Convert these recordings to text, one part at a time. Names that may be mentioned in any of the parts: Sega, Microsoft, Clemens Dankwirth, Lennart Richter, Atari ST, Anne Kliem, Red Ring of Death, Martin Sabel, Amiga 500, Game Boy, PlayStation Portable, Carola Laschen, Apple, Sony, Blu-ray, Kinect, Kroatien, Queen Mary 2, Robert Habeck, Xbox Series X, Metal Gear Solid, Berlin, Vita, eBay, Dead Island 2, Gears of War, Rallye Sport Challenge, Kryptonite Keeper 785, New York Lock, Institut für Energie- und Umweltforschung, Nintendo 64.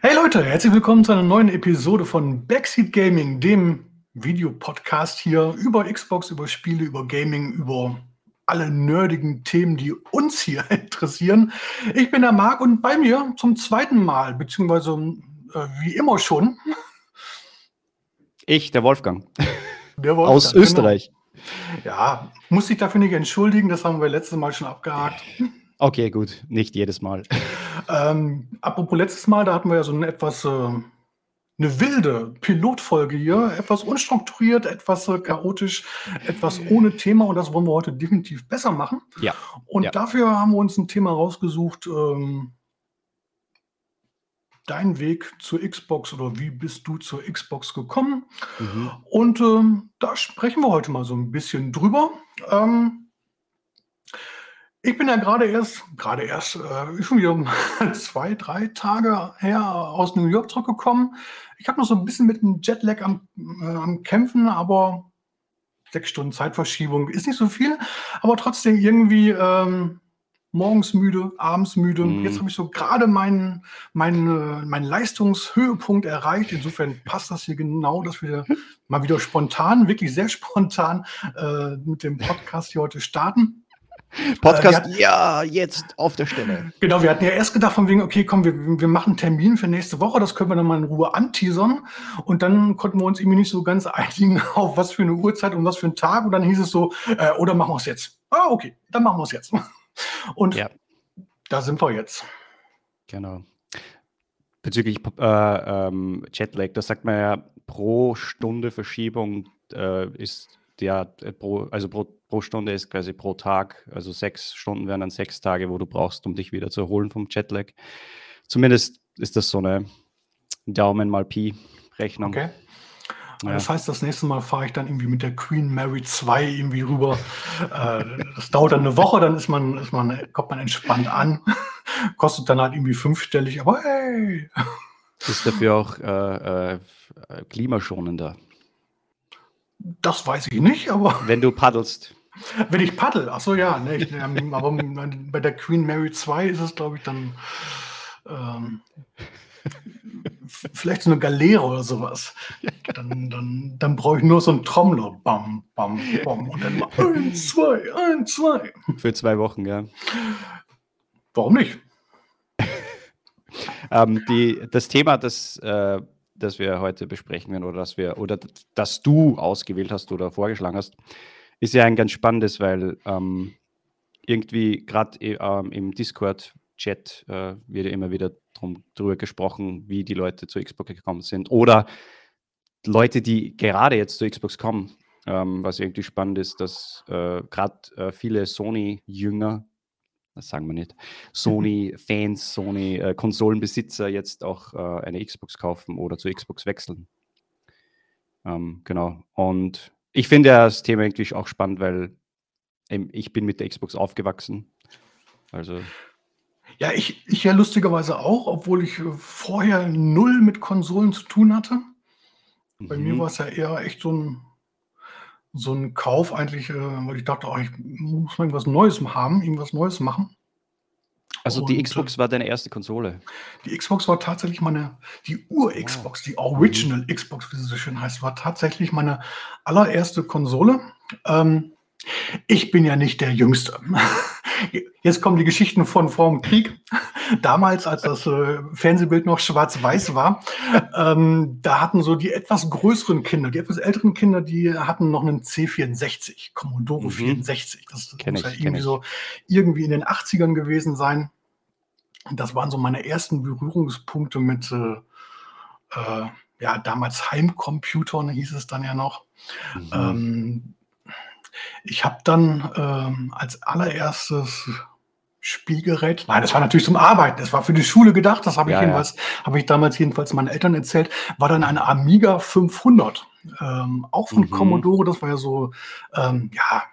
Hey Leute, herzlich willkommen zu einer neuen Episode von Backseat Gaming, dem Videopodcast hier über Xbox, über Spiele, über Gaming, über alle nerdigen Themen, die uns hier interessieren. Ich bin der Marc und bei mir zum zweiten Mal, beziehungsweise wie immer schon. Ich, der Wolfgang. Der Wolfgang aus Österreich. Genau. Ja, muss ich dafür nicht entschuldigen, das haben wir letztes Mal schon abgehakt. Okay, gut, nicht jedes Mal. Apropos letztes Mal, da hatten wir ja so ein etwas eine wilde Pilotfolge hier, etwas unstrukturiert, etwas chaotisch, etwas ohne Thema, und das wollen wir heute definitiv besser machen. Ja. Und dafür haben wir uns ein Thema rausgesucht, dein Weg zur Xbox oder wie bist du zur Xbox gekommen? Mhm. Und da sprechen wir heute mal so ein bisschen drüber. Ich bin ja gerade erst schon wieder 2-3 Tage her aus New York zurückgekommen. Ich habe noch so ein bisschen mit dem Jetlag am Kämpfen, aber 6 Stunden Zeitverschiebung ist nicht so viel. Aber trotzdem irgendwie morgens müde, abends müde. Jetzt habe ich so gerade meinen Leistungshöhepunkt erreicht. Insofern passt das hier genau, dass wir mal wieder spontan, wirklich sehr spontan mit dem Podcast hier heute starten. Podcast, jetzt auf der Stelle. Genau, wir hatten ja erst gedacht von wegen, okay, komm, wir machen einen Termin für nächste Woche, das können wir dann mal in Ruhe anteasern, und dann konnten wir uns irgendwie nicht so ganz einigen auf was für eine Uhrzeit und was für einen Tag, und dann hieß es so, oder machen wir es jetzt. Ah, okay, dann machen wir es jetzt. Und da sind wir jetzt. Genau. Bezüglich Jetlag, das sagt man ja, pro Stunde Verschiebung ist ja, pro Stunde ist quasi pro Tag, also 6 Stunden wären dann 6 Tage, wo du brauchst, um dich wieder zu erholen vom Jetlag. Zumindest ist das so eine Daumen mal Pi-Rechnung. Okay. Ja. Das heißt, das nächste Mal fahre ich dann irgendwie mit der Queen Mary 2 irgendwie rüber. Das dauert dann eine Woche, dann kommt man entspannt an. Kostet dann halt irgendwie 5-stellig, aber hey! Ist dafür auch klimaschonender. Das weiß ich nicht, aber... Wenn du paddelst. Wenn ich paddel, achso, ja. Ne, aber bei der Queen Mary 2 ist es, glaube ich, dann vielleicht so eine Galeere oder sowas. Dann brauche ich nur so einen Trommler. Bam, bam, bam. Und dann mal 1, 2, 1, 2. Für 2 Wochen, ja. Warum nicht? Das Thema, das wir heute besprechen werden, oder dass du ausgewählt hast oder vorgeschlagen hast, ist ja ein ganz spannendes, weil irgendwie gerade im Discord-Chat wird ja immer wieder drüber gesprochen, wie die Leute zur Xbox gekommen sind. Oder Leute, die gerade jetzt zur Xbox kommen, was irgendwie spannend ist, dass gerade viele Sony-Jünger, das sagen wir nicht, Sony-Fans, Sony-Konsolenbesitzer jetzt auch eine Xbox kaufen oder zur Xbox wechseln. Genau. Und ich finde ja das Thema eigentlich auch spannend, weil ich bin mit der Xbox aufgewachsen. Also... Ja, ich ja lustigerweise auch, obwohl ich vorher null mit Konsolen zu tun hatte. Bei mir war es ja eher echt so ein Kauf eigentlich, weil ich dachte, ich muss mal irgendwas Neues machen. Also die Xbox war deine erste Konsole? Die Xbox war tatsächlich die Ur-Xbox, die Original Xbox, wie sie so schön heißt, war tatsächlich meine allererste Konsole. Ich bin ja nicht der Jüngste. Jetzt kommen die Geschichten von vor dem Krieg. Damals, als das Fernsehbild noch schwarz-weiß war, da hatten so die etwas größeren Kinder, die etwas älteren Kinder, die hatten noch einen C64, Commodore 64. Das muss ja irgendwie in den 80ern gewesen sein. Und das waren so meine ersten Berührungspunkte mit damals Heimcomputern, hieß es dann ja noch. Ich habe dann als allererstes Spielgerät, nein, das war natürlich zum Arbeiten, das war für die Schule gedacht, das habe ich damals meinen Eltern erzählt, war dann eine Amiga 500, auch von Commodore, das war ja so,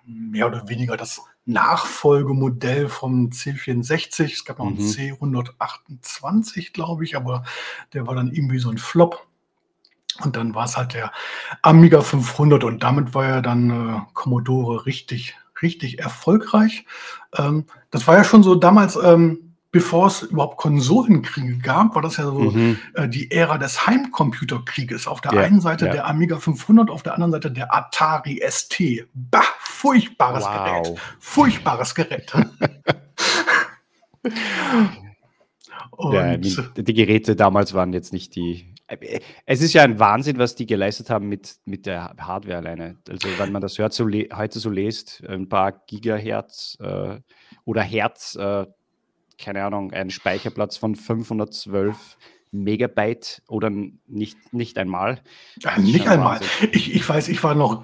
mehr oder weniger das Nachfolgemodell vom C64, es gab noch einen C128, glaube ich, aber der war dann irgendwie so ein Flop. Und dann war es halt der Amiga 500 und damit war ja dann Commodore richtig erfolgreich. Das war ja schon so damals, bevor es überhaupt Konsolenkriege gab, war das ja so die Ära des Heimcomputerkrieges. Auf der einen Seite der Amiga 500, auf der anderen Seite der Atari ST. Bah, furchtbares Gerät. Furchtbares Gerät. Und ja, die Geräte damals waren jetzt nicht die... Es ist ja ein Wahnsinn, was die geleistet haben mit der Hardware alleine. Also wenn man das hört, so heute so lest, ein paar Gigahertz oder Hertz... keine Ahnung, ein Speicherplatz von 512 Megabyte oder nicht einmal. Ja, nicht einmal. Ich weiß, ich war noch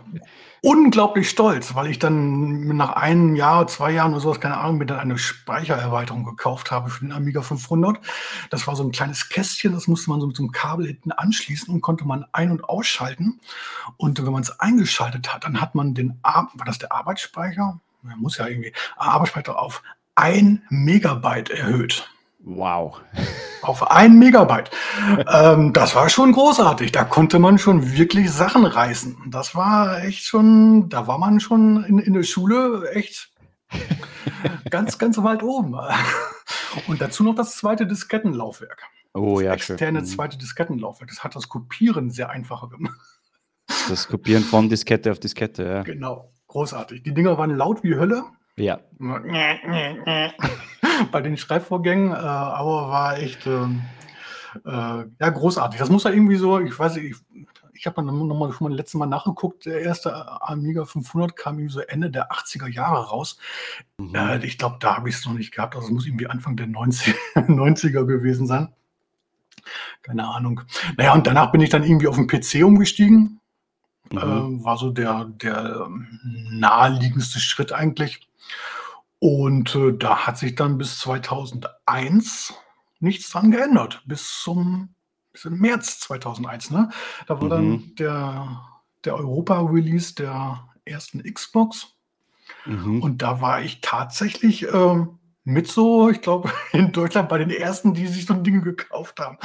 unglaublich stolz, weil ich dann nach einem Jahr, 2 Jahren oder sowas, keine Ahnung, mir dann eine Speichererweiterung gekauft habe für den Amiga 500. Das war so ein kleines Kästchen, das musste man so mit so einem Kabel hinten anschließen und konnte man ein- und ausschalten. Und wenn man es eingeschaltet hat, dann hat man den, war das der Arbeitsspeicher? Man muss ja irgendwie Arbeitsspeicher auf 1 Megabyte erhöht. Wow. Auf 1 Megabyte. Das war schon großartig. Da konnte man schon wirklich Sachen reißen. Das war echt schon, da war man schon in der Schule echt ganz weit oben. Und dazu noch das zweite Diskettenlaufwerk. Oh ja, schön. Das externe zweite Diskettenlaufwerk. Das hat das Kopieren sehr einfacher gemacht. Das Kopieren von Diskette auf Diskette, ja. Genau, großartig. Die Dinger waren laut wie Hölle. Ja. Bei den Schreibvorgängen, aber war echt ja, großartig. Das muss ja halt irgendwie so, ich weiß nicht, ich habe noch mal schon mal letztes Mal nachgeguckt, der erste Amiga 500 kam irgendwie so Ende der 80er Jahre raus. Ich glaube, da habe ich es noch nicht gehabt, also es muss irgendwie Anfang der 90er gewesen sein. Keine Ahnung. Naja, und danach bin ich dann irgendwie auf den PC umgestiegen. War so der naheliegendste Schritt eigentlich. Und da hat sich dann bis 2001 nichts dran geändert. Bis im März 2001. Ne? Da war dann der Europa-Release der ersten Xbox. Und da war ich tatsächlich mit so, ich glaube, in Deutschland bei den ersten, die sich so Dinge gekauft haben.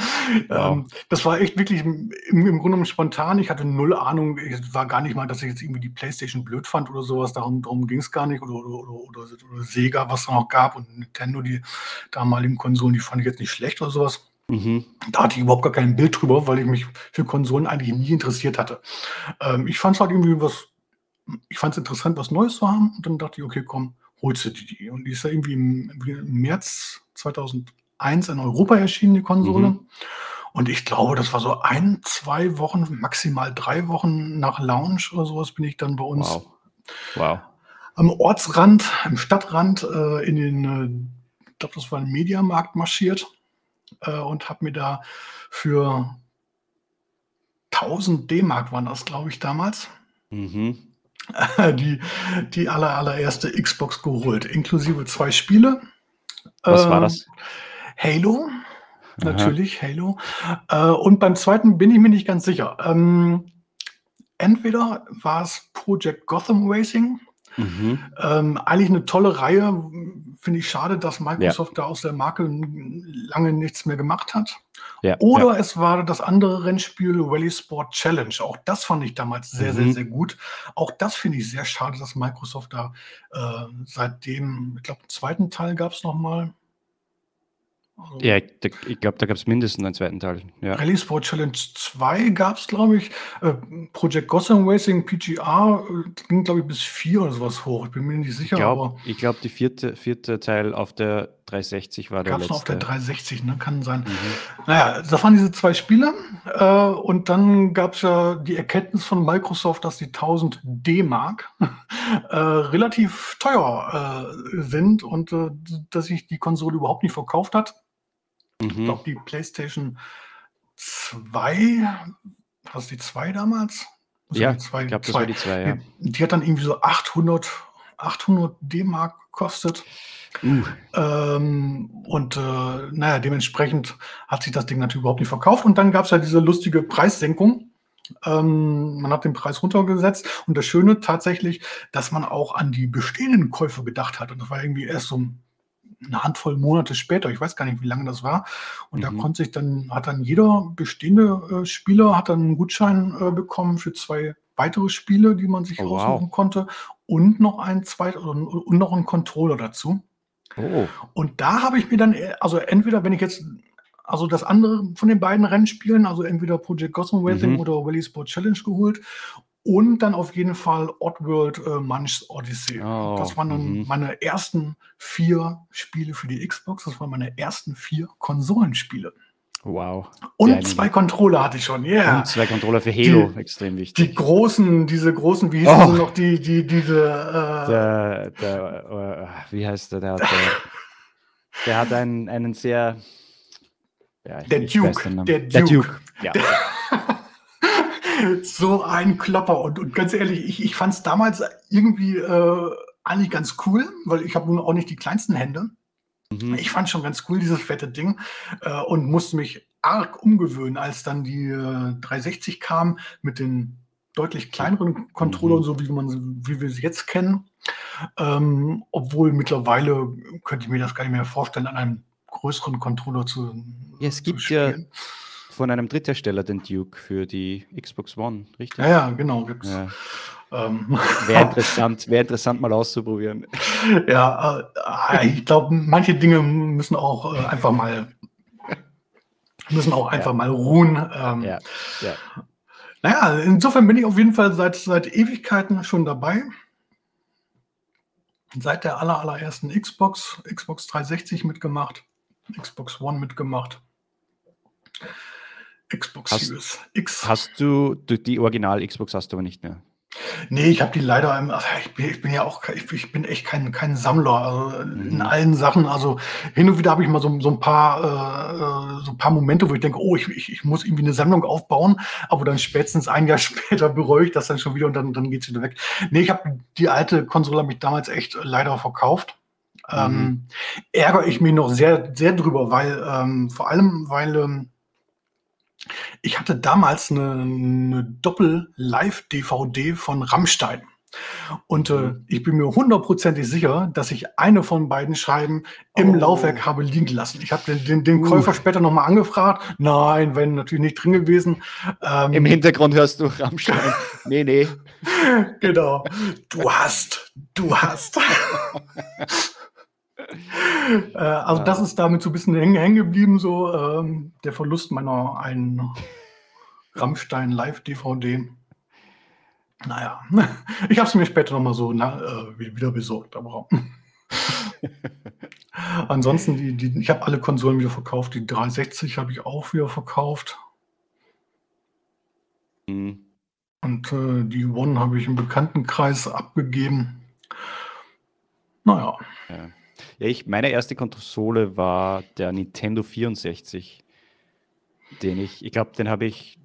Wow. Das war echt wirklich im Grunde spontan. Ich hatte null Ahnung. Es war gar nicht mal, dass ich jetzt irgendwie die PlayStation blöd fand oder sowas. Darum ging es gar nicht. Oder Sega, was es noch gab. Und Nintendo, die damaligen Konsolen, die fand ich jetzt nicht schlecht oder sowas. Da hatte ich überhaupt gar kein Bild drüber, weil ich mich für Konsolen eigentlich nie interessiert hatte. Ich fand es halt irgendwie ich fand es interessant, was Neues zu haben. Und dann dachte ich, okay, komm, holst du die? Und die ist ja irgendwie im März 2001 in Europa erschienen, die Konsole. Und ich glaube, das war so 1-2 Wochen, maximal 3 Wochen nach Launch oder sowas, bin ich dann bei uns am Ortsrand, im Stadtrand, in den, ich glaube, das war ein Mediamarkt marschiert und habe mir da für 1000 D-Mark waren das, glaube ich, damals. Die allererste Xbox geholt, inklusive 2 Spiele. Was war das? Halo, natürlich Halo. Und beim zweiten bin ich mir nicht ganz sicher. Entweder war es Project Gotham Racing. Eigentlich eine tolle Reihe. Finde ich schade, dass Microsoft da aus der Marke lange nichts mehr gemacht hat. Oder es war das andere Rennspiel Rallye Sport Challenge. Auch das fand ich damals sehr, sehr gut. Auch das finde ich sehr schade, dass Microsoft da seitdem, ich glaube, den zweiten Teil gab es nochmal. Also, ja, ich glaube, da gab es mindestens einen zweiten Teil. Ja. Rallye Sport Challenge 2 gab es, glaube ich. Project Gotham Racing, PGR, ging, glaube ich, bis 4 oder sowas hoch. Ich bin mir nicht sicher. Ich glaube, der vierte Teil auf der 360 war der letzte. Gab es noch auf der 360, ne? Kann sein. Naja, das waren diese 2 Spiele. Und dann gab es ja die Erkenntnis von Microsoft, dass die 1000 D-Mark relativ teuer sind und dass sich die Konsole überhaupt nicht verkauft hat. Ich glaube, die PlayStation 2, war das die 2 damals? Ich glaube, das war die 2, ja. Die hat dann irgendwie so 800 D-Mark gekostet. Und naja, dementsprechend hat sich das Ding natürlich überhaupt nicht verkauft. Und dann gab es ja diese lustige Preissenkung. Man hat den Preis runtergesetzt. Und das Schöne tatsächlich, dass man auch an die bestehenden Käufer gedacht hat. Und das war irgendwie erst so eine Handvoll Monate später, ich weiß gar nicht, wie lange das war, und da konnte sich dann, hat dann jeder bestehende Spieler hat dann einen Gutschein bekommen für 2 weitere Spiele, die man sich aussuchen konnte, und noch einen zweiten und noch einen Controller dazu. Oh. Und da habe ich mir dann, also entweder, wenn ich jetzt, also das andere von den beiden Rennspielen, also entweder Project Gotham Racing oder Rallye Sport Challenge geholt und dann auf jeden Fall Oddworld Munch's Odyssey. Oh. Das waren dann meine ersten 4 Spiele für die Xbox, das waren meine ersten 4 Konsolenspiele. Wow. Und ja, 2 Controller hatte ich schon, yeah. Und 2 Controller für Halo, extrem wichtig. Diese großen, wie hießen sie noch, wie heißt der? Der hat einen sehr... Ja, der Duke. Ja. So ein Klopper. Und ganz ehrlich, ich fand es damals irgendwie eigentlich ganz cool, weil ich habe nun auch nicht die kleinsten Hände. Ich fand schon ganz cool, dieses fette Ding, und musste mich arg umgewöhnen, als dann die 360 kam mit den deutlich kleineren Controllern, so wie wir sie jetzt kennen. Obwohl mittlerweile könnte ich mir das gar nicht mehr vorstellen, an einem größeren Controller zu spielen. Von einem Dritthersteller den Duke für die Xbox One, richtig? Ja, genau, gibt's. Ja. Wäre interessant mal auszuprobieren. Ja, ich glaube, manche Dinge müssen auch einfach mal ruhen. Ja. Naja, insofern bin ich auf jeden Fall seit Ewigkeiten schon dabei. Seit der allerersten Xbox 360 mitgemacht, Xbox One mitgemacht. Xbox Series X. Hast du die Original-Xbox hast du aber nicht mehr? Nee, ich habe die leider, ich bin echt kein Sammler, also in allen Sachen, also hin und wieder habe ich mal so ein paar Momente, wo ich denke, ich muss irgendwie eine Sammlung aufbauen, aber dann spätestens ein Jahr später bereue ich das dann schon wieder und dann geht es wieder weg. Nee, ich habe die alte Konsole mich damals echt leider verkauft. Ärgere ich mich noch sehr, sehr drüber, weil vor allem, weil ich hatte damals eine Doppel-Live-DVD von Rammstein. Und ich bin mir 100% sicher, dass ich eine von beiden Scheiben im Laufwerk habe liegen lassen. Ich habe den Käufer später nochmal angefragt. Nein, wenn natürlich nicht drin gewesen. Im Hintergrund hörst du Rammstein. Nee. Genau. Du hast. Also das ist damit so ein bisschen hängen geblieben, so der Verlust meiner einen Rammstein Live-DVD. Naja, ich habe es mir später nochmal so wieder besorgt. Aber ansonsten, ich habe alle Konsolen wieder verkauft. Die 360 habe ich auch wieder verkauft. Und die One habe ich im Bekanntenkreis abgegeben. Naja. Ja, meine erste Konsole war der Nintendo 64, den habe ich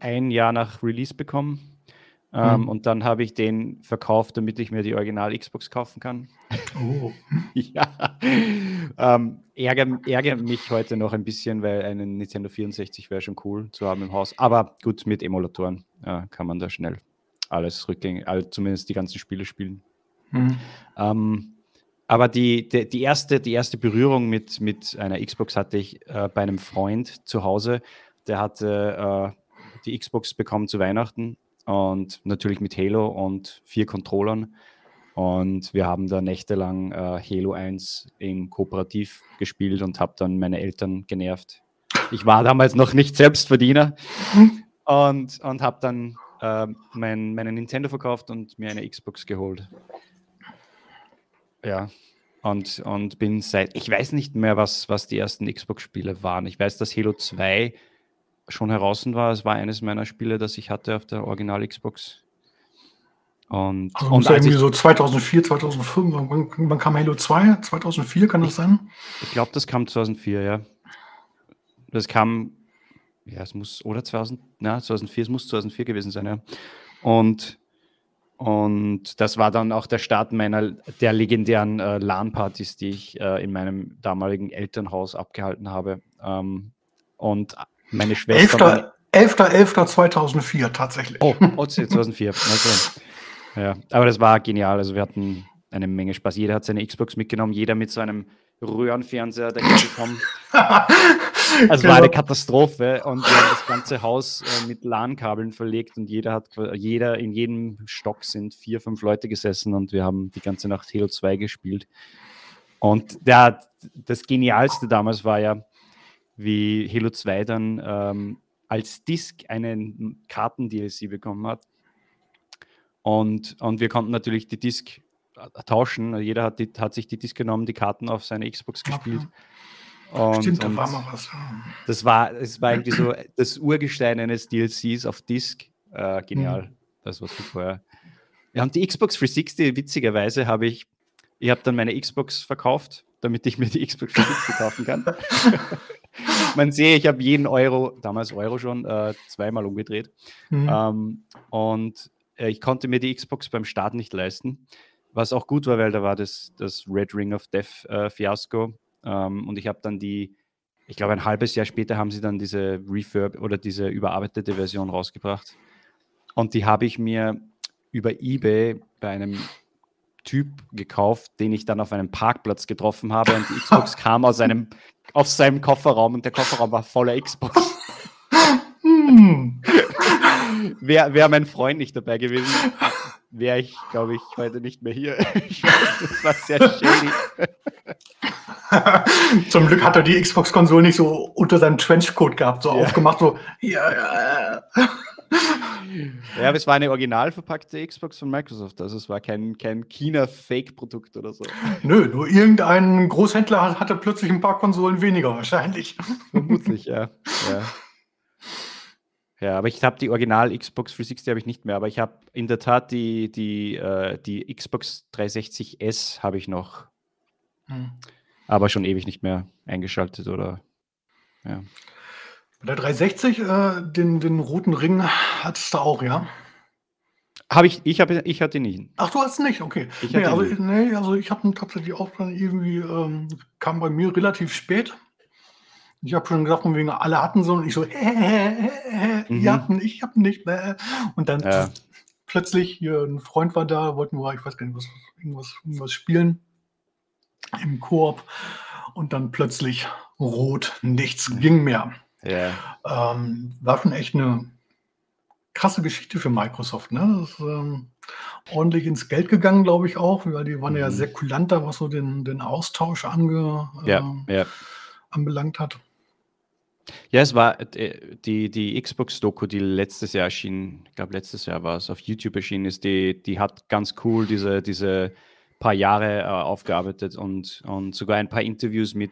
ein Jahr nach Release bekommen. Und dann habe ich den verkauft, damit ich mir die Original-Xbox kaufen kann. Oh. Ja. Ärgere mich heute noch ein bisschen, weil eine Nintendo 64 wäre schon cool zu haben im Haus. Aber gut, mit Emulatoren kann man da schnell alles rückgängig, zumindest die ganzen Spiele spielen. Aber die erste Berührung mit einer Xbox hatte ich bei einem Freund zu Hause. Der hatte die Xbox bekommen zu Weihnachten und natürlich mit Halo und 4 Controllern. Und wir haben da nächtelang Halo 1 im Kooperativ gespielt und habe dann meine Eltern genervt. Ich war damals noch nicht Selbstverdiener und habe dann meine Nintendo verkauft und mir eine Xbox geholt. Ja, und bin ich weiß nicht mehr, was die ersten Xbox-Spiele waren. Ich weiß, dass Halo 2 schon heraus war. Es war eines meiner Spiele, das ich hatte auf der Original-Xbox. Und irgendwie so 2004, 2005, wann kam Halo 2? 2004, kann das sein? Ich glaube, das kam 2004, ja. Das kam, ja, es muss, oder 2004, es muss 2004 gewesen sein, ja. Und das war dann auch der Start der legendären LAN-Partys, die ich in meinem damaligen Elternhaus abgehalten habe. Und meine Schwester... 11.11.2004 tatsächlich. Oh, 2004. Okay. Ja, aber das war genial. Also wir hatten eine Menge Spaß. Jeder hat seine Xbox mitgenommen, jeder mit so einem Röhrenfernseher dagegen gekommen. Also genau. War eine Katastrophe und wir haben das ganze Haus mit LAN-Kabeln verlegt und in jedem Stock sind 4-5 Leute gesessen und wir haben die ganze Nacht Halo 2 gespielt. Und das Genialste damals war ja, wie Halo 2 dann als Disc einen Karten-DLC bekommen hat. Und wir konnten natürlich die Disc tauschen. Jeder hat sich die Disc genommen, die Karten auf seine Xbox gespielt. Okay. Stimmt, da war mal was. Es war irgendwie so das Urgestein eines DLCs auf Disc. Genial. Das war vorher. Ja, und die Xbox 360, witzigerweise, habe ich dann meine Xbox verkauft, damit ich mir die Xbox 360 kaufen kann. Man sehe, ich habe jeden Euro, damals Euro schon, zweimal umgedreht. Und ich konnte mir die Xbox beim Start nicht leisten, was auch gut war, weil da war das Red Ring of Death Fiasko. Und ich habe dann ich glaube, ein halbes Jahr später haben sie dann diese Refurb oder diese überarbeitete Version rausgebracht. Und die habe ich mir über eBay bei einem Typ gekauft, den ich dann auf einem Parkplatz getroffen habe. Und die Xbox kam aus seinem Kofferraum und der Kofferraum war voller Xbox. Wäre mein Freund nicht dabei gewesen, wäre ich, glaube ich, heute nicht mehr hier. Ich weiß, das war sehr schäbig. Zum Glück hat er die Xbox-Konsole nicht so unter seinem Trenchcoat gehabt, so aufgemacht, so. Ja, aber es war eine original verpackte Xbox von Microsoft, also es war kein China-Fake-Produkt oder so. Nö, nur irgendein Großhändler hatte plötzlich ein paar Konsolen weniger wahrscheinlich. Vermutlich, ja. Ja, aber ich habe die Original Xbox 360 habe ich nicht mehr, aber ich habe in der Tat die Xbox 360 S habe ich noch, aber schon ewig nicht mehr eingeschaltet oder ja. Bei der 360 den roten Ring hattest du auch, ja? Ich hatte ihn nicht. Ach, du hast ihn nicht, okay. Ich habe ihn tatsächlich auch dann irgendwie kam bei mir relativ spät. Ich habe schon gesagt, von wegen alle hatten so und ich so, ich hab nicht mehr. Und dann plötzlich hier ein Freund war da, wollten wir, ich weiß gar nicht, irgendwas spielen im Koop und dann plötzlich rot, nichts ging mehr. Yeah. War schon echt eine krasse Geschichte für Microsoft, ne? Das ist ordentlich ins Geld gegangen, glaube ich auch, weil die waren ja sehr kulant da, was so den Austausch anbelangt hat. Ja, es war die Xbox-Doku, die letztes Jahr erschien, ich glaube letztes Jahr war es, auf YouTube erschienen ist, die hat ganz cool diese paar Jahre aufgearbeitet und sogar ein paar Interviews mit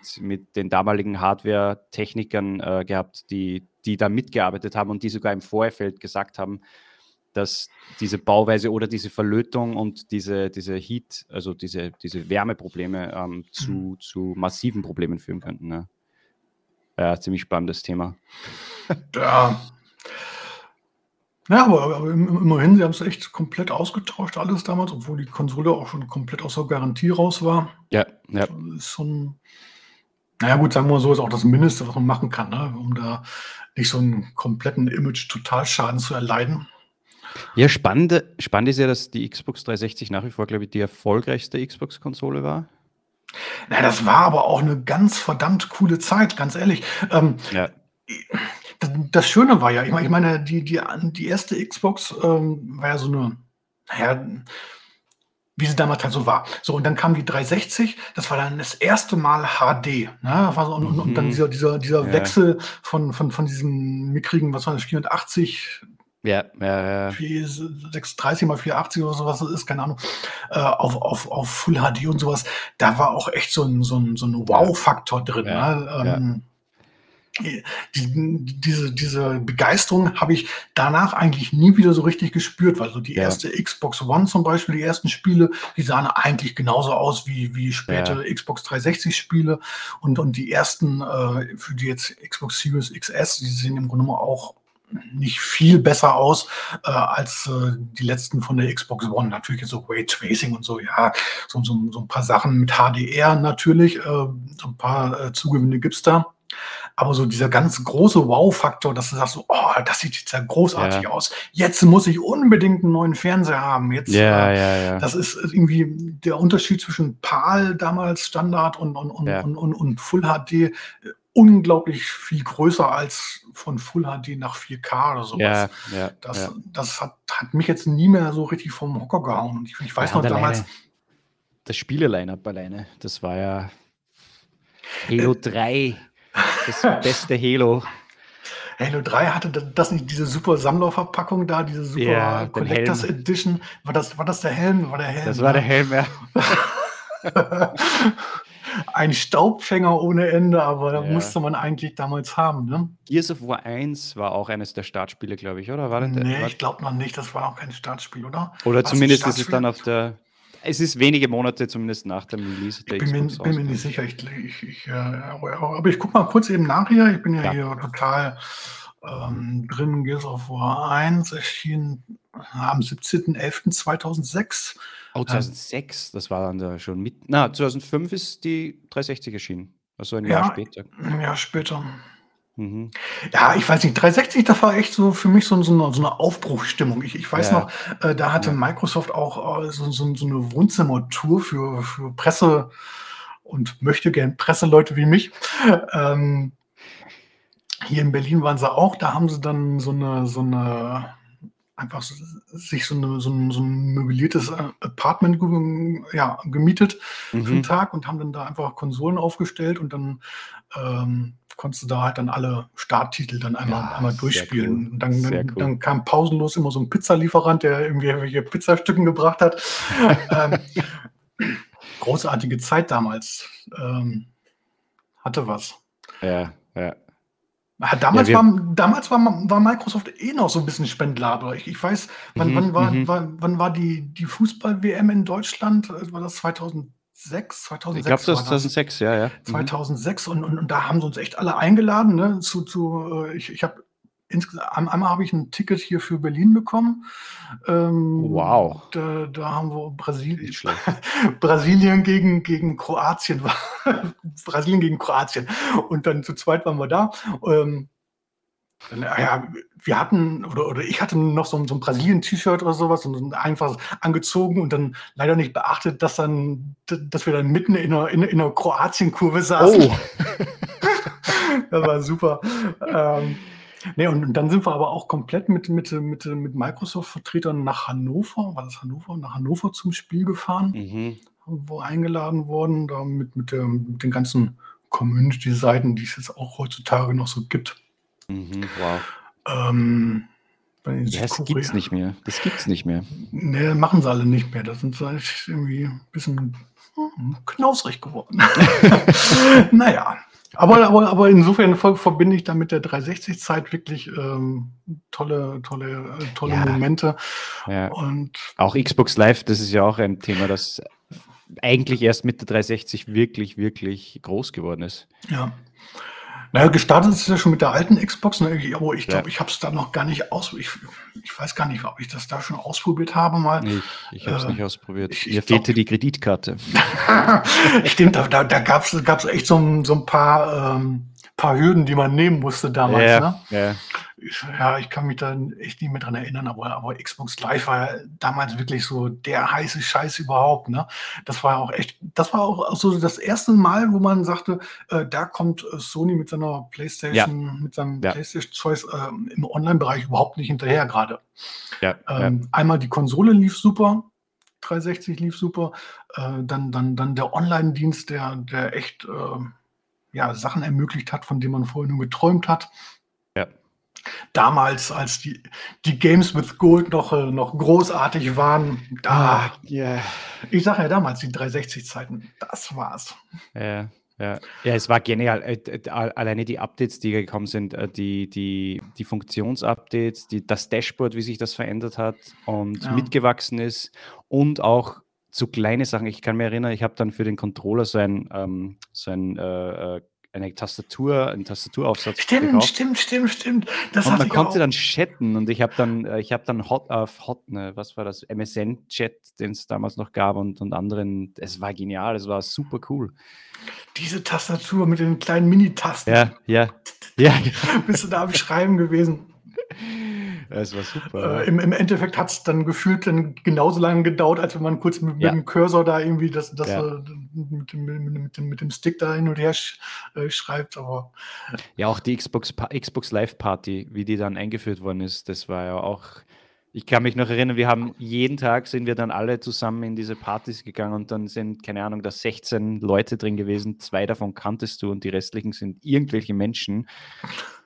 den damaligen Hardware-Technikern gehabt, die da mitgearbeitet haben und die sogar im Vorfeld gesagt haben, dass diese Bauweise oder diese Verlötung und diese Heat, also diese Wärmeprobleme zu massiven Problemen führen könnten. Ne? Ja, ziemlich spannendes Thema. Ja. Ja, aber immerhin, sie haben es echt komplett ausgetauscht, alles damals, obwohl die Konsole auch schon komplett außer Garantie raus war. Ja. Ist schon, naja gut, sagen wir mal so, ist auch das Mindeste, was man machen kann, ne? Um da nicht so einen kompletten Image-Totalschaden zu erleiden. Ja, spannend ist ja, dass die Xbox 360 nach wie vor, glaube ich, die erfolgreichste Xbox-Konsole war. Na, das war aber auch eine ganz verdammt coole Zeit, ganz ehrlich. Das Schöne war ja, ich meine, die erste Xbox war ja so eine, naja, wie sie damals halt so war. So, und dann kam die 360, das war dann das erste Mal HD. Ne? Und dann dieser Wechsel von diesem mickrigen, was war das, 480, 630 mal 480 oder sowas, das ist, keine Ahnung, auf Full HD und sowas, da war auch echt so ein Wow-Faktor drin. Ne? Diese Begeisterung habe ich danach eigentlich nie wieder so richtig gespürt, weil so die erste Xbox One zum Beispiel, die ersten Spiele, die sahen eigentlich genauso aus wie später Xbox 360 Spiele und die ersten für die jetzt Xbox Series XS, die sehen im Grunde auch nicht viel besser aus als die letzten von der Xbox One. Natürlich jetzt so Raytracing und so, ja, so ein paar Sachen mit HDR natürlich, so ein paar Zugewinne gibt's da. aber so dieser ganz große Wow-Faktor, dass du sagst, so, oh, das sieht jetzt ja großartig aus. Jetzt muss ich unbedingt einen neuen Fernseher haben. Jetzt, das ist irgendwie der Unterschied zwischen PAL damals Standard und Full HD. Unglaublich viel größer als von Full HD nach 4K oder sowas. Das hat mich jetzt nie mehr so richtig vom Hocker gehauen. Und ich weiß noch damals... Das Spiele-Line-Up alleine, das war ja Halo 3, das beste Halo. Halo 3 hatte das nicht diese super Sammlerverpackung da, diese super Collectors Edition. War das der Helm? Das war der Helm, Ein Staubfänger ohne Ende, aber da musste man eigentlich damals haben, ne? Gears of War 1 war auch eines der Startspiele, glaube ich, oder? Ich glaube noch nicht, das war auch kein Startspiel, oder? Oder war's zumindest ist es dann auf der... Es ist wenige Monate zumindest nach dem Release. Ich bin mir nicht sicher, aber ich gucke mal kurz eben nach hier. Ich bin ja hier total drin. Gears of War 1 erschien am 17.11.2006. Oh, 2006, das war dann da schon mit... Na, 2005 ist die 360 erschienen. Also ein Jahr später. Ein Jahr später. Mhm. Ja, ich weiß nicht, 360, das war echt so für mich so eine Aufbruchstimmung. Ich weiß noch, da hatte Microsoft auch so eine Wohnzimmertour für Presse und möchte gern Presseleute wie mich. Hier in Berlin waren sie auch, da haben sie dann so ein möbliertes Apartment gemietet für den Tag und haben dann da einfach Konsolen aufgestellt und dann konntest du da halt dann alle Starttitel dann einmal durchspielen. Cool. Und dann kam pausenlos immer so ein Pizzalieferant, der irgendwelche Pizzastücken gebracht hat. Großartige Zeit damals. Hatte was. Ja. Damals war Microsoft noch so ein bisschen Spendlader. Ich weiß, wann war die Fußball-WM in Deutschland? War das 2006? Ich glaube, das ist 2006, 2006 und da haben sie uns echt alle eingeladen. Ne? Ich habe einmal habe ich ein Ticket hier für Berlin bekommen. Wow. Da haben wir Brasilien gegen Kroatien. Brasilien gegen Kroatien. Und dann zu zweit waren wir da. Wir hatten, oder ich hatte noch so ein Brasilien-T-Shirt oder sowas und einfach angezogen und dann leider nicht beachtet, dass wir dann mitten in einer Kroatien-Kurve saßen. Oh. Das war super. Und dann sind wir aber auch komplett mit Microsoft-Vertretern nach Hannover, nach Hannover zum Spiel gefahren, wo eingeladen wurden, da mit den ganzen Community-Seiten, die es jetzt auch heutzutage noch so gibt. Wow. Das gibt es nicht mehr. Ne, machen sie alle nicht mehr. Das sind vielleicht irgendwie ein bisschen knausrig geworden. Naja. Aber insofern verbinde ich da mit der 360-Zeit wirklich tolle Momente. Ja. Und auch Xbox Live, das ist ja auch ein Thema, das eigentlich erst mit der 360 wirklich, wirklich groß geworden ist. Ja. Naja, gestartet ist es ja schon mit der alten Xbox, ne? Aber ich glaube, ich habe es da noch gar nicht ich weiß gar nicht, ob ich das da schon ausprobiert habe mal. Nee, ich habe es nicht ausprobiert. Mir fehlte die Kreditkarte. Stimmt, da gab es echt so ein paar Hürden, die man nehmen musste damals. Ne? Ja, ich kann mich da echt nicht mehr dran erinnern, aber Xbox Live war ja damals wirklich so der heiße Scheiß überhaupt, ne? Das war auch so das erste Mal, wo man sagte, da kommt Sony mit seiner PlayStation, mit seinem PlayStation-Choice im Online-Bereich überhaupt nicht hinterher gerade. Ja, einmal die Konsole lief super, 360 lief super, dann der Online-Dienst, der echt Sachen ermöglicht hat, von denen man vorher nur geträumt hat. Damals, als die Games with Gold noch großartig waren, ich sage ja damals, die 360-Zeiten, das war's. Ja, es war genial. Alleine die Updates, die gekommen sind, die Funktionsupdates, das Dashboard, wie sich das verändert hat und mitgewachsen ist und auch so kleine Sachen. Ich kann mich erinnern, ich habe dann für den Controller so ein eine Tastatur, einen Tastaturaufsatz gekauft. Stimmt. Das und man konnte auch dann chatten und ich habe dann MSN-Chat, den es damals noch gab und anderen. Es war genial, es war super cool. Diese Tastatur mit den kleinen Mini-Tasten. Ja. Bist du da am Schreiben gewesen? Es war super. Im Endeffekt hat es dann gefühlt dann genauso lange gedauert, als wenn man kurz mit dem Cursor da irgendwie mit dem Stick da hin und her schreibt. Aber ja, auch die Xbox Live Party, wie die dann eingeführt worden ist, das war ja auch, ich kann mich noch erinnern, wir haben jeden Tag sind wir dann alle zusammen in diese Partys gegangen und dann sind, keine Ahnung, da 16 Leute drin gewesen, 2 davon kanntest du und die restlichen sind irgendwelche Menschen.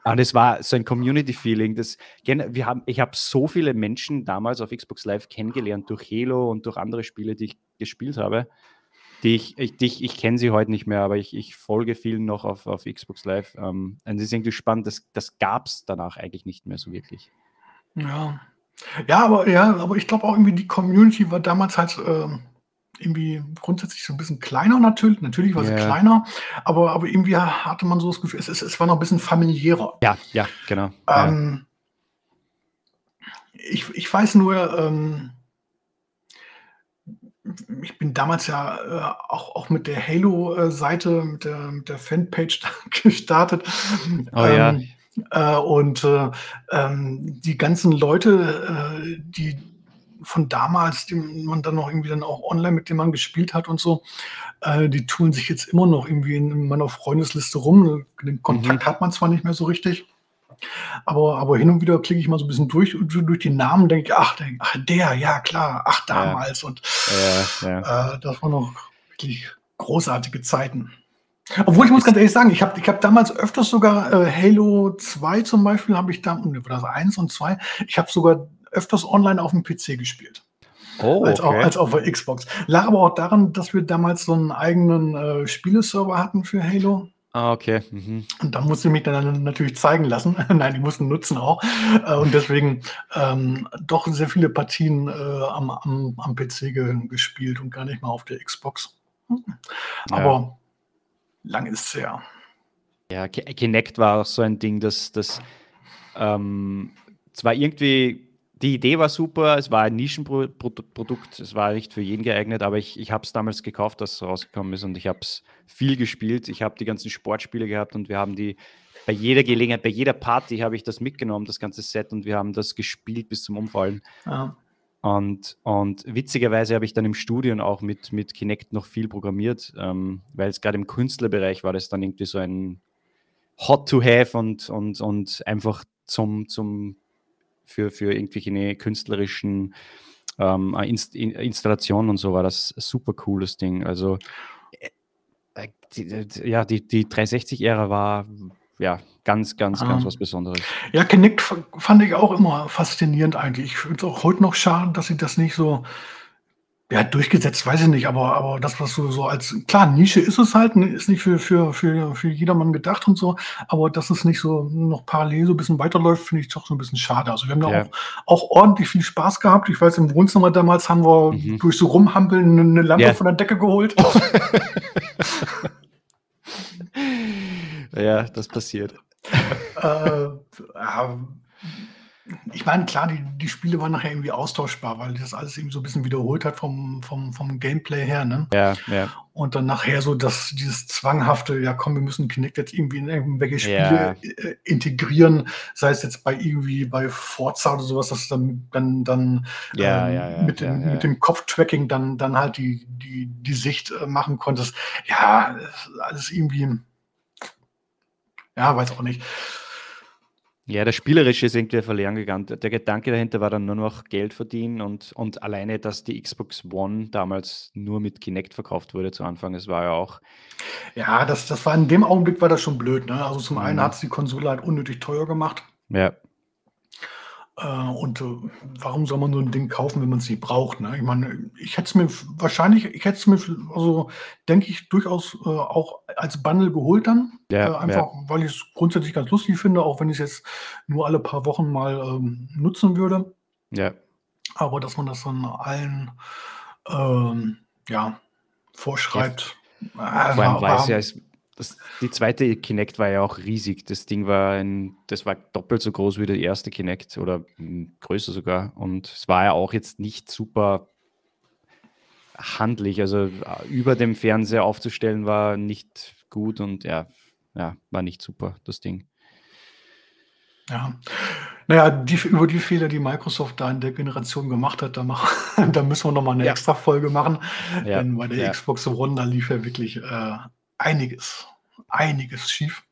Und es war so ein Community-Feeling. Ich habe so viele Menschen damals auf Xbox Live kennengelernt, durch Halo und durch andere Spiele, die ich gespielt habe. Ich kenne sie heute nicht mehr, aber ich folge vielen noch auf Xbox Live. Und es ist irgendwie spannend, das gab es danach eigentlich nicht mehr so wirklich. Ja, aber ich glaube auch irgendwie, die Community war damals halt irgendwie grundsätzlich so ein bisschen kleiner natürlich. Natürlich war sie kleiner, aber irgendwie hatte man so das Gefühl, es war noch ein bisschen familiärer. Ja, genau. Ich weiß nur, ich bin damals ja auch mit der Halo-Seite, mit der Fanpage gestartet. Oh ja. Und die ganzen Leute, die von damals, den man dann noch irgendwie dann auch online, mit dem man gespielt hat und so, die tun sich jetzt immer noch irgendwie in meiner Freundesliste rum. Den Kontakt hat man zwar nicht mehr so richtig, aber hin und wieder klicke ich mal so ein bisschen durch die Namen, denke ich, damals. Und das waren noch wirklich großartige Zeiten. Obwohl, ich muss ganz ehrlich sagen, ich hab damals öfters sogar Halo 2 zum Beispiel, habe ich da, oder 1 und 2, ich habe sogar öfters online auf dem PC gespielt. Oh, okay. als auf der Xbox. Lag aber auch daran, dass wir damals so einen eigenen Spieleserver hatten für Halo. Ah, okay. Mhm. Und da musste ich mich dann natürlich zeigen lassen. Nein, die mussten nutzen auch. Und deswegen doch sehr viele Partien am PC gespielt und gar nicht mal auf der Xbox. Aber lang ist es her. Ja, Kinect war auch so ein Ding, das zwar irgendwie. Die Idee war super, es war ein Nischenprodukt, es war nicht für jeden geeignet, aber ich habe es damals gekauft, dass es rausgekommen ist, und ich habe es viel gespielt. Ich habe die ganzen Sportspiele gehabt und wir haben die bei jeder Gelegenheit, bei jeder Party habe ich das mitgenommen, das ganze Set, und wir haben das gespielt bis zum Umfallen. Ja. Und witzigerweise habe ich dann im Studium auch mit Kinect noch viel programmiert, weil es gerade im Künstlerbereich war, das dann irgendwie so ein Hot to have und einfach für irgendwelche künstlerischen Installationen und so war das ein super cooles Ding. Also die 360-Ära war ganz was Besonderes. Ja, Kinect fand ich auch immer faszinierend eigentlich. Ich finde es auch heute noch schade, dass sie das nicht so durchgesetzt, weiß ich nicht, aber das, was so als, klar, Nische ist es halt, ist nicht für jedermann gedacht und so, aber dass es nicht so noch parallel so ein bisschen weiterläuft, finde ich doch so ein bisschen schade. Also wir haben da auch ordentlich viel Spaß gehabt. Ich weiß, im Wohnzimmer damals haben wir durch so Rumhampeln eine Lampe von der Decke geholt. Ja, das passiert. Ich meine, klar, die Spiele waren nachher irgendwie austauschbar, weil das alles irgendwie so ein bisschen wiederholt hat vom Gameplay her, ne? Ja. Und dann nachher so dieses zwanghafte, wir müssen Kinect jetzt irgendwie in irgendwelche Spiele integrieren, sei es jetzt bei Forza oder sowas, dass dann mit dem Kopftracking dann halt die Sicht machen konntest. Ja, alles irgendwie, weiß auch nicht. Ja, das Spielerische ist irgendwie verloren gegangen. Der Gedanke dahinter war dann nur noch Geld verdienen und alleine, dass die Xbox One damals nur mit Kinect verkauft wurde zu Anfang, das war ja auch... Ja, das war in dem Augenblick war das schon blöd, ne? Also zum einen hat es die Konsole halt unnötig teuer gemacht. Ja. Und warum soll man so ein Ding kaufen, wenn man es nicht braucht, ne? Ich meine, ich hätte es mir, denke ich, durchaus auch als Bundle geholt dann. Weil ich es grundsätzlich ganz lustig finde, auch wenn ich es jetzt nur alle paar Wochen mal nutzen würde. Ja. Aber dass man das dann allen vorschreibt. Ja. Vor allem, Die zweite Kinect war ja auch riesig. Das Ding war das war doppelt so groß wie der erste Kinect oder größer sogar. Und es war ja auch jetzt nicht super handlich. Also über dem Fernseher aufzustellen war nicht gut und ja, war nicht super, das Ding. Ja, naja, über die Fehler, die Microsoft da in der Generation gemacht hat, da müssen wir nochmal eine extra Folge machen, denn bei der Xbox One, da lief ja wirklich einiges schief.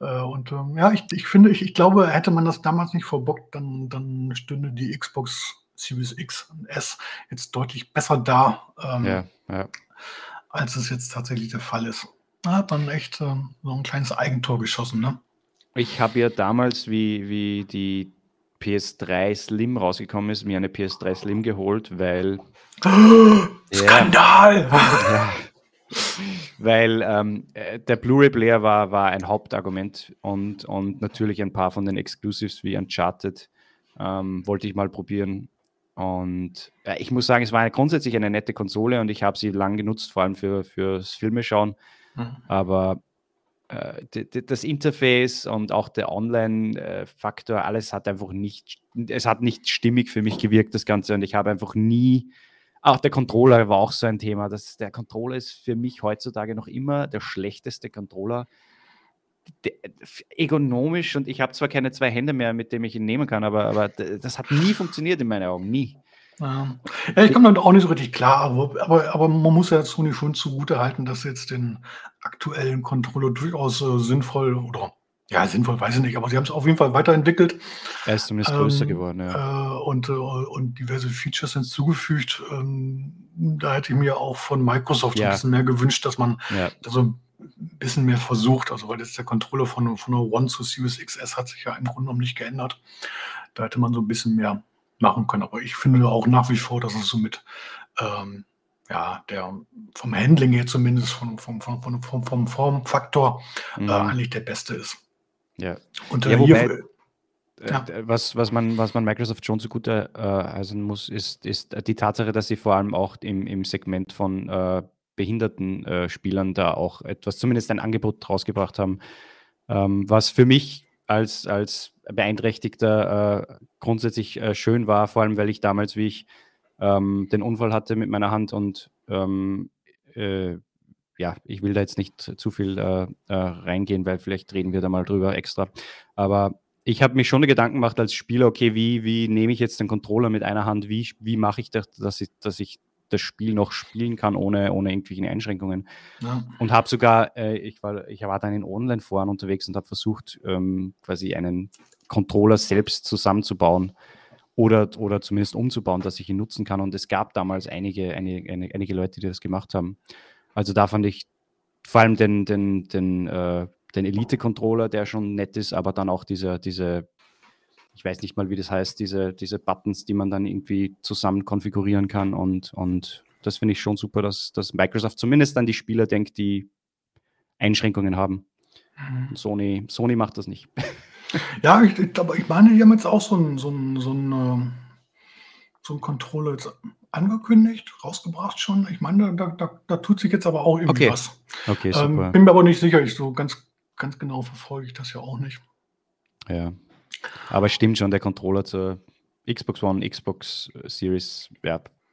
Ich glaube, hätte man das damals nicht verbockt, dann stünde die Xbox Series X und S jetzt deutlich besser da, als es jetzt tatsächlich der Fall ist. Da hat man echt so ein kleines Eigentor geschossen, ne? Ich habe ja damals, wie die PS3 Slim rausgekommen ist, mir eine PS3 Slim geholt, weil... Skandal! Ja, weil der Blu-ray-Player war ein Hauptargument und natürlich ein paar von den Exclusives wie Uncharted wollte ich mal probieren. Und ich muss sagen, es war grundsätzlich eine nette Konsole und ich habe sie lang genutzt, vor allem fürs Filme schauen. Aber... das Interface und auch der Online-Faktor, alles hat einfach nicht stimmig für mich gewirkt, das Ganze. Und ich habe einfach der Controller war auch so ein Thema. Der Controller ist für mich heutzutage noch immer der schlechteste Controller. Ergonomisch, und ich habe zwar keine zwei Hände mehr, mit denen ich ihn nehmen kann, aber das hat nie funktioniert in meinen Augen, nie. Ja, ich komme damit auch nicht so richtig klar, aber man muss ja Sony schon zugutehalten, dass jetzt den aktuellen Controller durchaus sinnvoll oder sinnvoll, weiß ich nicht, aber sie haben es auf jeden Fall weiterentwickelt. Er ist zumindest größer geworden, und diverse Features hinzugefügt. Da hätte ich mir auch von Microsoft ein bisschen mehr gewünscht, dass man also ein bisschen mehr versucht, also weil jetzt der Controller von der One zu Series XS hat sich ja im Grunde genommen nicht geändert. Da hätte man so ein bisschen mehr machen können, aber ich finde auch nach wie vor, dass es so mit der vom Handling her zumindest vom Formfaktor eigentlich der beste ist. Ja. Und was man Microsoft schon zugute heißen muss, ist die Tatsache, dass sie vor allem auch im Segment von behinderten Spielern da auch etwas, zumindest ein Angebot rausgebracht haben, was für mich als Beeinträchtigter grundsätzlich schön war, vor allem, weil ich damals, wie ich den Unfall hatte mit meiner Hand und ich will da jetzt nicht zu viel reingehen, weil vielleicht reden wir da mal drüber extra, aber ich habe mir schon Gedanken gemacht als Spieler, okay, wie nehme ich jetzt den Controller mit einer Hand, wie mache ich das, dass ich das Spiel noch spielen kann, ohne irgendwelche Einschränkungen. Ja. Und habe sogar, ich war dann in Online-Foren unterwegs und habe versucht, quasi einen Controller selbst zusammenzubauen oder zumindest umzubauen, dass ich ihn nutzen kann. Und es gab damals einige Leute, die das gemacht haben. Also da fand ich vor allem den Elite-Controller, der schon nett ist, aber dann auch diese ich weiß nicht mal, wie das heißt, diese Buttons, die man dann irgendwie zusammen konfigurieren kann. Und das finde ich schon super, dass Microsoft zumindest an die Spieler denkt, die Einschränkungen haben. Sony macht das nicht. Ja, ich meine, die haben jetzt auch so einen Controller jetzt angekündigt, rausgebracht schon. Ich meine, da tut sich jetzt aber auch irgendwie was. Okay, super. Bin mir aber nicht sicher. So ganz genau verfolge ich das ja auch nicht. Ja. Aber stimmt schon, der Controller zur Xbox One, Xbox Series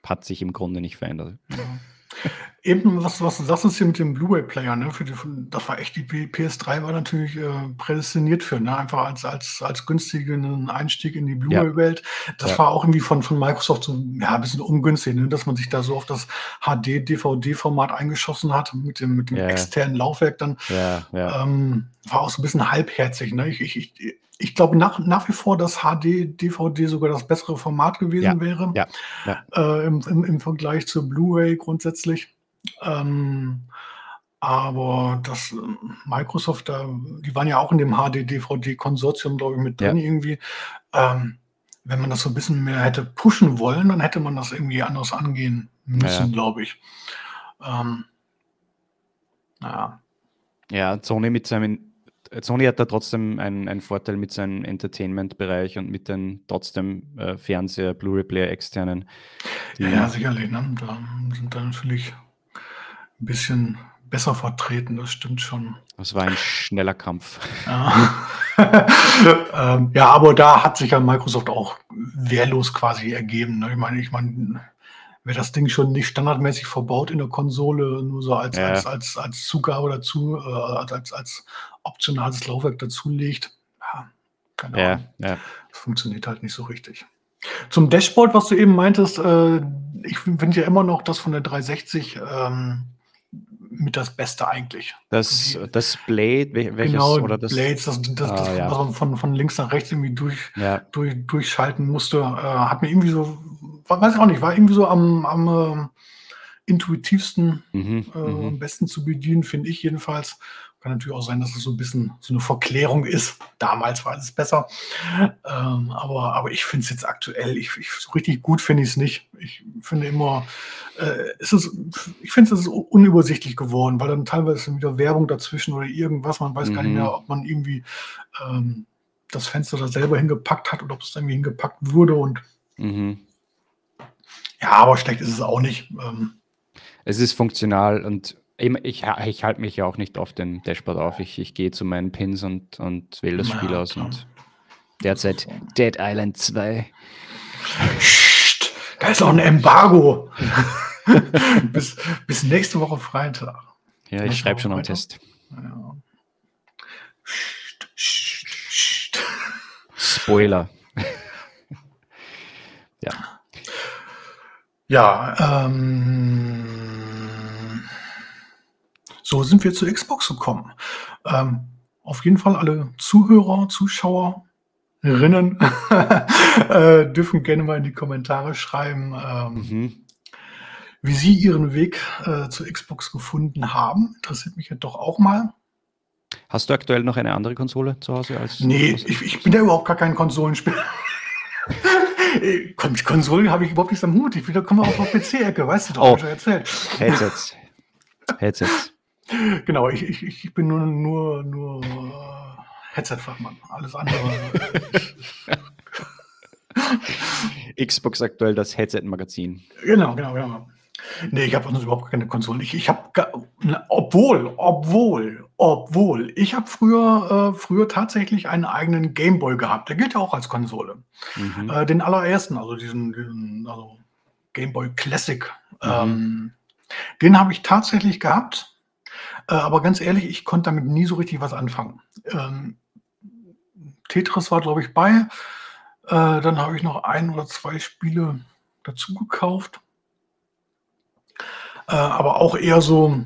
hat sich im Grunde nicht verändert. Ja. Eben, was du sagst, ist hier mit dem Blu-ray-Player, ne? Das war echt, die PS3 war natürlich prädestiniert für, ne? Einfach als günstigen Einstieg in die Blu-ray-Welt. Das war auch irgendwie von Microsoft so ein bisschen ungünstig, ne? Dass man sich da so auf das HD-DVD-Format eingeschossen hat mit dem externen Laufwerk dann. War auch so ein bisschen halbherzig, ne? Ich glaube nach wie vor, dass HD-DVD sogar das bessere Format gewesen wäre. Ja. Im Vergleich zur Blu-ray grundsätzlich. Aber das Microsoft, die waren ja auch in dem HD-DVD-Konsortium, glaube ich, mit drin irgendwie. Wenn man das so ein bisschen mehr hätte pushen wollen, dann hätte man das irgendwie anders angehen müssen, glaube ich. Sony mit seinem... Sony hat da trotzdem einen Vorteil mit seinem Entertainment-Bereich und mit den trotzdem Fernseher, Blu-ray-Player, externen. Ja, sicherlich. Ne? Da sind dann natürlich ein bisschen besser vertreten, das stimmt schon. Das war ein schneller Kampf. Ja. Ja, aber da hat sich ja Microsoft auch wehrlos quasi ergeben. Ne? Ich meine, wäre das Ding schon nicht standardmäßig verbaut in der Konsole, nur so als Zugabe dazu, als optionales Laufwerk dazulegt, ja, keine Ahnung. Ja. Das funktioniert halt nicht so richtig. Zum Dashboard, was du eben meintest, ich finde ja immer noch das von der 360 mit das Beste eigentlich. Das Blade, welches? Genau, oder das Blades, das, was man von links nach rechts irgendwie durchschalten musste, hat mir irgendwie so, weiß ich auch nicht, war irgendwie so am intuitivsten, am besten zu bedienen, finde ich jedenfalls. Kann natürlich auch sein, dass es so ein bisschen so eine Verklärung ist. Damals war alles besser. Aber ich finde es jetzt aktuell, so richtig gut finde ich es nicht. Ich finde immer, es ist unübersichtlich geworden, weil dann teilweise wieder Werbung dazwischen oder irgendwas. Man weiß gar nicht mehr, ob man irgendwie das Fenster da selber hingepackt hat oder ob es irgendwie hingepackt wurde. Und ja, aber schlecht ist es auch nicht. Es ist funktional und ich halte mich ja auch nicht auf dem Dashboard auf. Ich gehe zu meinen Pins und wähle das Spiel aus. Und derzeit Dead Island 2. Psst, da ist auch ein Embargo. bis nächste Woche Freitag. Ja, ich schreibe schon am Test. Ja. Psst. Spoiler. Ja. Ja, so sind wir zu Xbox gekommen. Auf jeden Fall alle Zuhörer, Zuschauerinnen dürfen gerne mal in die Kommentare schreiben, wie sie ihren Weg zu Xbox gefunden haben. Interessiert mich ja doch auch mal. Hast du aktuell noch eine andere Konsole zu Hause? Nee, ich bin ja überhaupt gar kein Konsolenspieler. Konsolen habe ich überhaupt nichts am Hut. Ich komme auf die PC-Ecke, weißt du doch, was ich erzählt. Headsets. Genau, ich bin nur Headset-Fachmann. Alles andere. Xbox aktuell das Headset-Magazin. Genau. Nee, ich habe sonst überhaupt keine Konsole. Ich habe früher tatsächlich einen eigenen Game Boy gehabt. Der gilt ja auch als Konsole. Den allerersten, also diesen Game Boy Classic. Den habe ich tatsächlich gehabt. Aber ganz ehrlich, ich konnte damit nie so richtig was anfangen. Tetris war, glaube ich, bei. Dann habe ich noch ein oder zwei Spiele dazu gekauft. Aber auch eher so,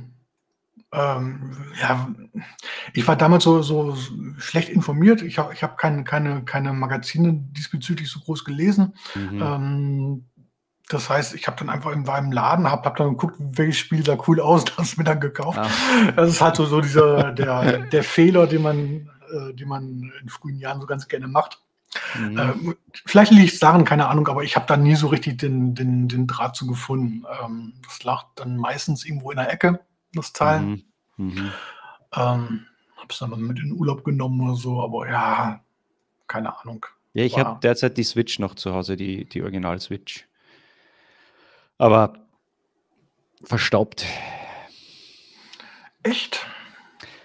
ich war damals so schlecht informiert. Ich hab keine Magazine diesbezüglich so groß gelesen. Das heißt, ich habe dann einfach in meinem Laden, hab dann geguckt, welches Spiel sah cool aus, das ist mir dann gekauft. Ja. Das ist halt so dieser der Fehler, den man in frühen Jahren so ganz gerne macht. Vielleicht liegt es daran, keine Ahnung, aber ich habe da nie so richtig den Draht zu gefunden. Das lag dann meistens irgendwo in der Ecke, das Teil. Hab's dann mal mit in den Urlaub genommen oder so, aber ja, keine Ahnung. Ja, ich habe derzeit die Switch noch zu Hause, die Original-Switch. Aber verstaubt. Echt?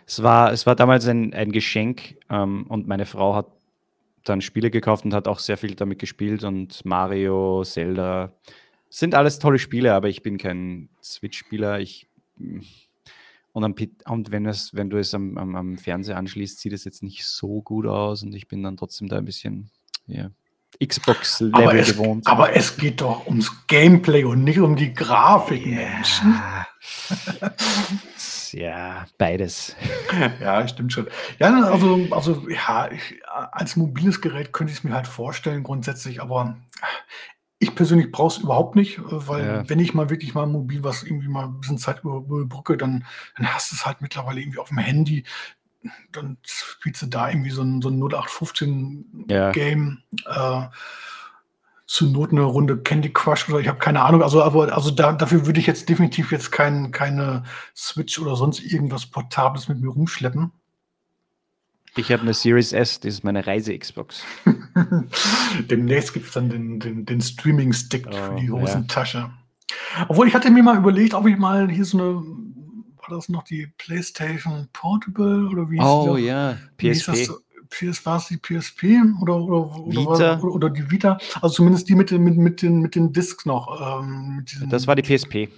Es war damals ein Geschenk und meine Frau hat dann Spiele gekauft und hat auch sehr viel damit gespielt und Mario, Zelda, sind alles tolle Spiele, aber ich bin kein Switch-Spieler. Wenn du es am Fernseher anschließt, sieht es jetzt nicht so gut aus und ich bin dann trotzdem da ein bisschen, Xbox-Level gewohnt. Aber es geht doch ums Gameplay und nicht um die Grafik, Mensch. Ja, beides. Ja, stimmt schon. Ja, also, als mobiles Gerät könnte ich es mir halt vorstellen grundsätzlich, aber ich persönlich brauche es überhaupt nicht, weil wenn ich mal wirklich mal mobil was irgendwie mal ein bisschen Zeit überbrücke, dann hast du es halt mittlerweile irgendwie auf dem Handy. Dann spielst du da irgendwie so ein 0815-Game, zu Not eine Runde Candy Crush oder ich habe keine Ahnung. Also dafür würde ich jetzt definitiv jetzt keine Switch oder sonst irgendwas Portables mit mir rumschleppen. Ich habe eine Series S, das ist meine Reise-Xbox. Demnächst gibt es dann den Streaming-Stick für die Hosentasche. Obwohl, ich hatte mir mal überlegt, ob ich mal hier so eine war das noch die PlayStation Portable oder wie hieß das? Oh ja, PSP. War es die PSP oder die Vita? Also zumindest die mit den Discs noch. Das war die PSP.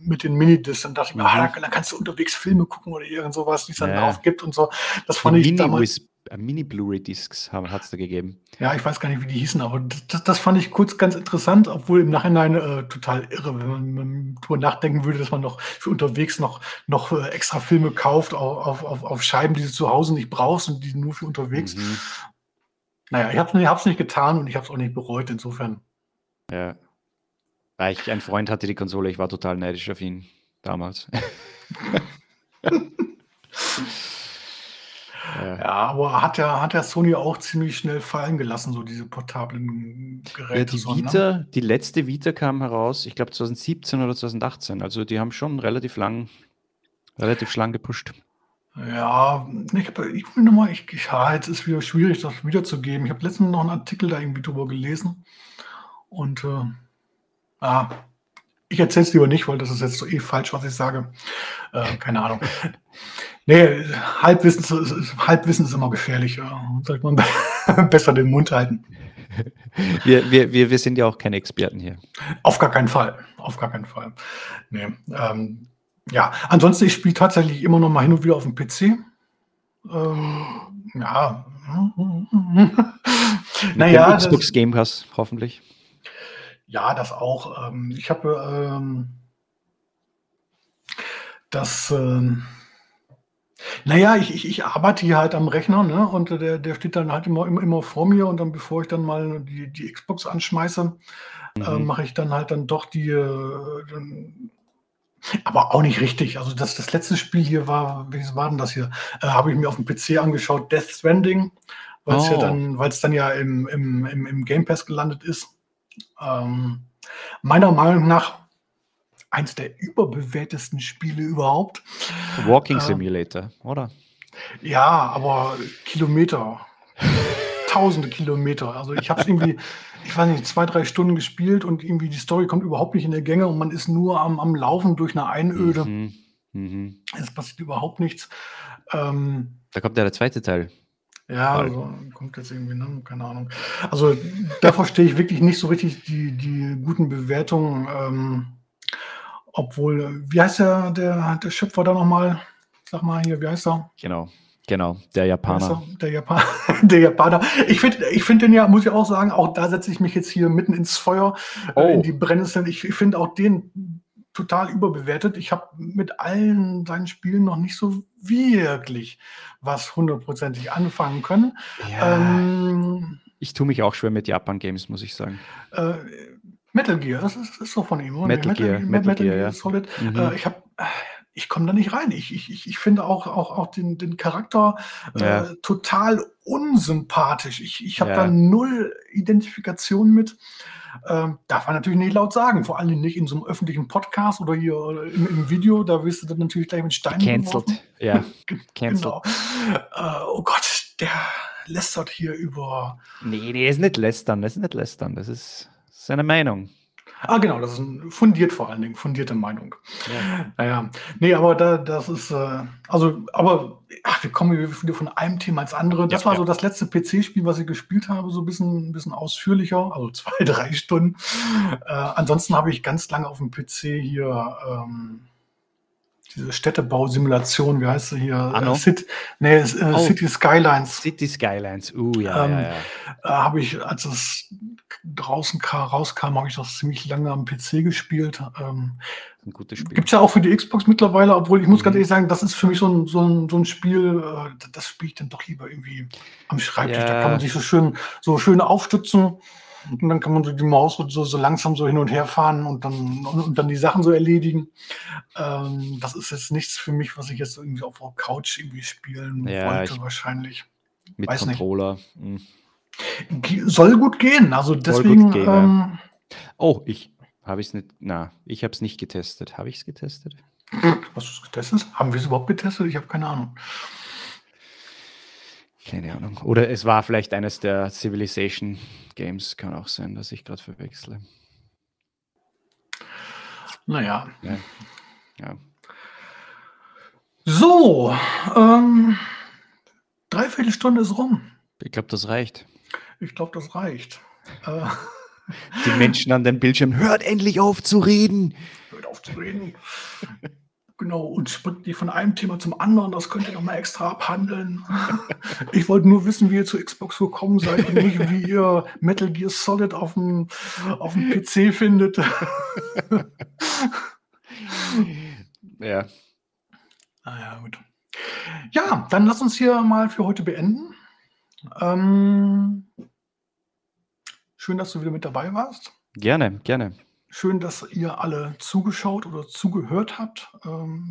Mit den Minidiscs, dann dachte ich mir, da kannst du unterwegs Filme gucken oder irgend sowas, die es dann aufgibt und so. Das fand ich damals... Mini-Blu-ray-Discs hat es da gegeben. Ja, ich weiß gar nicht, wie die hießen, aber das fand ich kurz ganz interessant, obwohl im Nachhinein total irre, wenn man drüber nachdenken würde, dass man noch für unterwegs noch extra Filme kauft auf Scheiben, die du zu Hause nicht brauchst und die nur für unterwegs. Mhm. Naja, ich hab's nicht getan und ich habe es auch nicht bereut, insofern. Ja. Ein Freund hatte die Konsole, ich war total neidisch auf ihn damals. Ja, aber hat ja Sony auch ziemlich schnell fallen gelassen, so diese portablen Geräte. Ja, die letzte Vita kam heraus, ich glaube 2017 oder 2018. Also die haben schon relativ lang gepusht. Ja, ich will nochmal, jetzt ist wieder schwierig, das wiederzugeben. Ich habe letztens noch einen Artikel da irgendwie drüber gelesen und ich erzähle es lieber nicht, weil das ist jetzt so falsch, was ich sage. Keine Ahnung. Nee, Halbwissen ist immer gefährlich. Sollte man besser den Mund halten. Wir sind ja auch keine Experten hier. Auf gar keinen Fall. Nee. Ansonsten, ich spiele tatsächlich immer noch mal hin und wieder auf dem PC. Ja. Naja. Xbox Game Pass, hoffentlich. Ja, das auch. Ich habe ich arbeite hier halt am Rechner, ne? Und der steht dann halt immer vor mir und dann, bevor ich dann mal die Xbox anschmeiße, mache ich dann halt dann doch die... aber auch nicht richtig. Also das letzte Spiel hier war, welches war denn das hier? Habe ich mir auf dem PC angeschaut, Death Stranding, weil es dann im Game Pass gelandet ist. Meiner Meinung nach eins der überbewertesten Spiele überhaupt. Walking Simulator, oder? Ja, aber Kilometer. Tausende Kilometer. Also ich habe es irgendwie, ich weiß nicht, 2-3 Stunden gespielt und irgendwie die Story kommt überhaupt nicht in der Gänge und man ist nur am Laufen durch eine Einöde. Es passiert überhaupt nichts. Da kommt ja der zweite Teil. Ja, also kommt jetzt irgendwie, ne? Keine Ahnung. Also da verstehe ich wirklich nicht so richtig die guten Bewertungen. Obwohl, wie heißt der Schöpfer da nochmal? Sag mal hier, wie heißt er? Genau, der Japaner. Der Japaner. Ich find den ja, muss ich auch sagen, auch da setze ich mich jetzt hier mitten ins Feuer, in die Brennnesseln. Ich finde auch den total überbewertet. Ich habe mit allen seinen Spielen noch nicht so wirklich was 100%ig anfangen können. Ja, ich tue mich auch schwer mit Japan-Games, muss ich sagen. Metal Gear, das ist so von ihm. Oder? Metal Gear Solid. Mhm. Ich komme da nicht rein. Ich finde auch den Charakter total unsympathisch. Ich habe da null Identifikation mit. Darf man natürlich nicht laut sagen, vor allem nicht in so einem öffentlichen Podcast oder hier im Video, da wirst du dann natürlich gleich mit Steinen geworfen. Ja, cancelled. Genau. Oh Gott, der lästert hier über... Nee, das ist nicht lästern, das ist seine Meinung. Ah, genau, das ist fundierte Meinung. Ja. Naja, nee, aber das ist, wir kommen wieder von einem Thema ins andere. Das war so das letzte PC-Spiel, was ich gespielt habe, so ein bisschen ausführlicher, also 2-3 Stunden. Ansonsten habe ich ganz lange auf dem PC hier diese Städtebausimulation, wie heißt sie hier? City Skylines. City Skylines, habe ich, als es draußen rauskam, habe ich das ziemlich lange am PC gespielt. Ein gutes Spiel. Gibt es ja auch für die Xbox mittlerweile, obwohl ich muss ganz ehrlich sagen, das ist für mich so ein Spiel, das spiele ich dann doch lieber irgendwie am Schreibtisch. Ja. Da kann man sich so schön aufstützen und dann kann man so die Maus so langsam so hin und her fahren und dann die Sachen so erledigen. Das ist jetzt nichts für mich, was ich jetzt irgendwie auf der Couch irgendwie spielen wollte wahrscheinlich. Mit weiß Controller. Nicht. Soll gut gehen, also deswegen. Gehen, ich habe es nicht getestet. Habe ich es getestet? Hast du es getestet? Haben wir es überhaupt getestet? Ich habe keine Ahnung. Keine Ahnung. Oder es war vielleicht eines der Civilization Games. Kann auch sein, dass ich gerade verwechsle. Naja. Ja. So, Dreiviertelstunde ist rum. Ich glaube, das reicht. Die Menschen an den Bildschirmen, hört endlich auf zu reden. Genau, und springt die von einem Thema zum anderen. Das könnt ihr nochmal extra abhandeln. Ich wollte nur wissen, wie ihr zu Xbox gekommen seid und nicht, wie ihr Metal Gear Solid auf dem PC findet. Ja. Naja, gut. Ja, dann lass uns hier mal für heute beenden. Schön, dass du wieder mit dabei warst. Gerne, gerne. Schön, dass ihr alle zugeschaut oder zugehört habt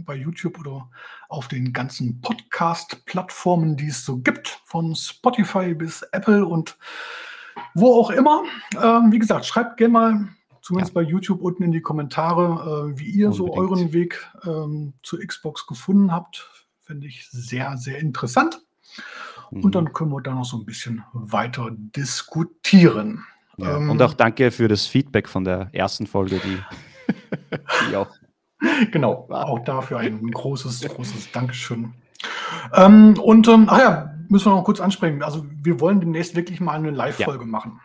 bei YouTube oder auf den ganzen Podcast-Plattformen, die es so gibt, von Spotify bis Apple und wo auch immer. Wie gesagt, schreibt gerne mal, zumindest bei YouTube, unten in die Kommentare, wie ihr so euren Weg zu Xbox gefunden habt. Finde ich sehr, sehr interessant. Mhm. Und dann können wir da noch so ein bisschen weiter diskutieren. Ja, und auch danke für das Feedback von der ersten Folge, die auch. Genau, auch dafür ein großes Dankeschön. Müssen wir noch kurz ansprechen. Also wir wollen demnächst wirklich mal eine Live-Folge machen.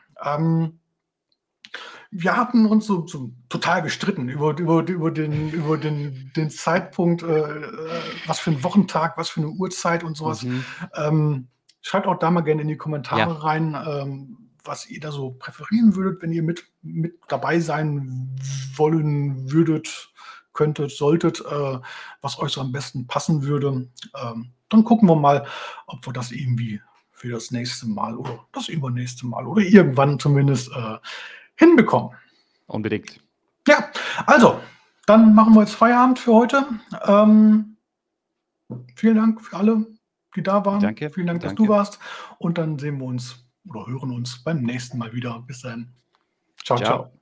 Wir hatten uns so total gestritten über den Zeitpunkt, was für ein Wochentag, was für eine Uhrzeit und sowas. Mhm. Schreibt auch da mal gerne in die Kommentare rein, was ihr da so präferieren würdet, wenn ihr mit dabei sein wollen würdet, könntet, solltet, was euch so am besten passen würde. Dann gucken wir mal, ob wir das irgendwie für das nächste Mal oder das übernächste Mal oder irgendwann zumindest hinbekommen. Unbedingt. Ja, also, dann machen wir jetzt Feierabend für heute. Vielen Dank für alle, die da waren. Danke. Vielen Dank, dass du warst. Und dann sehen wir uns oder hören uns beim nächsten Mal wieder. Bis dahin. Ciao, ciao.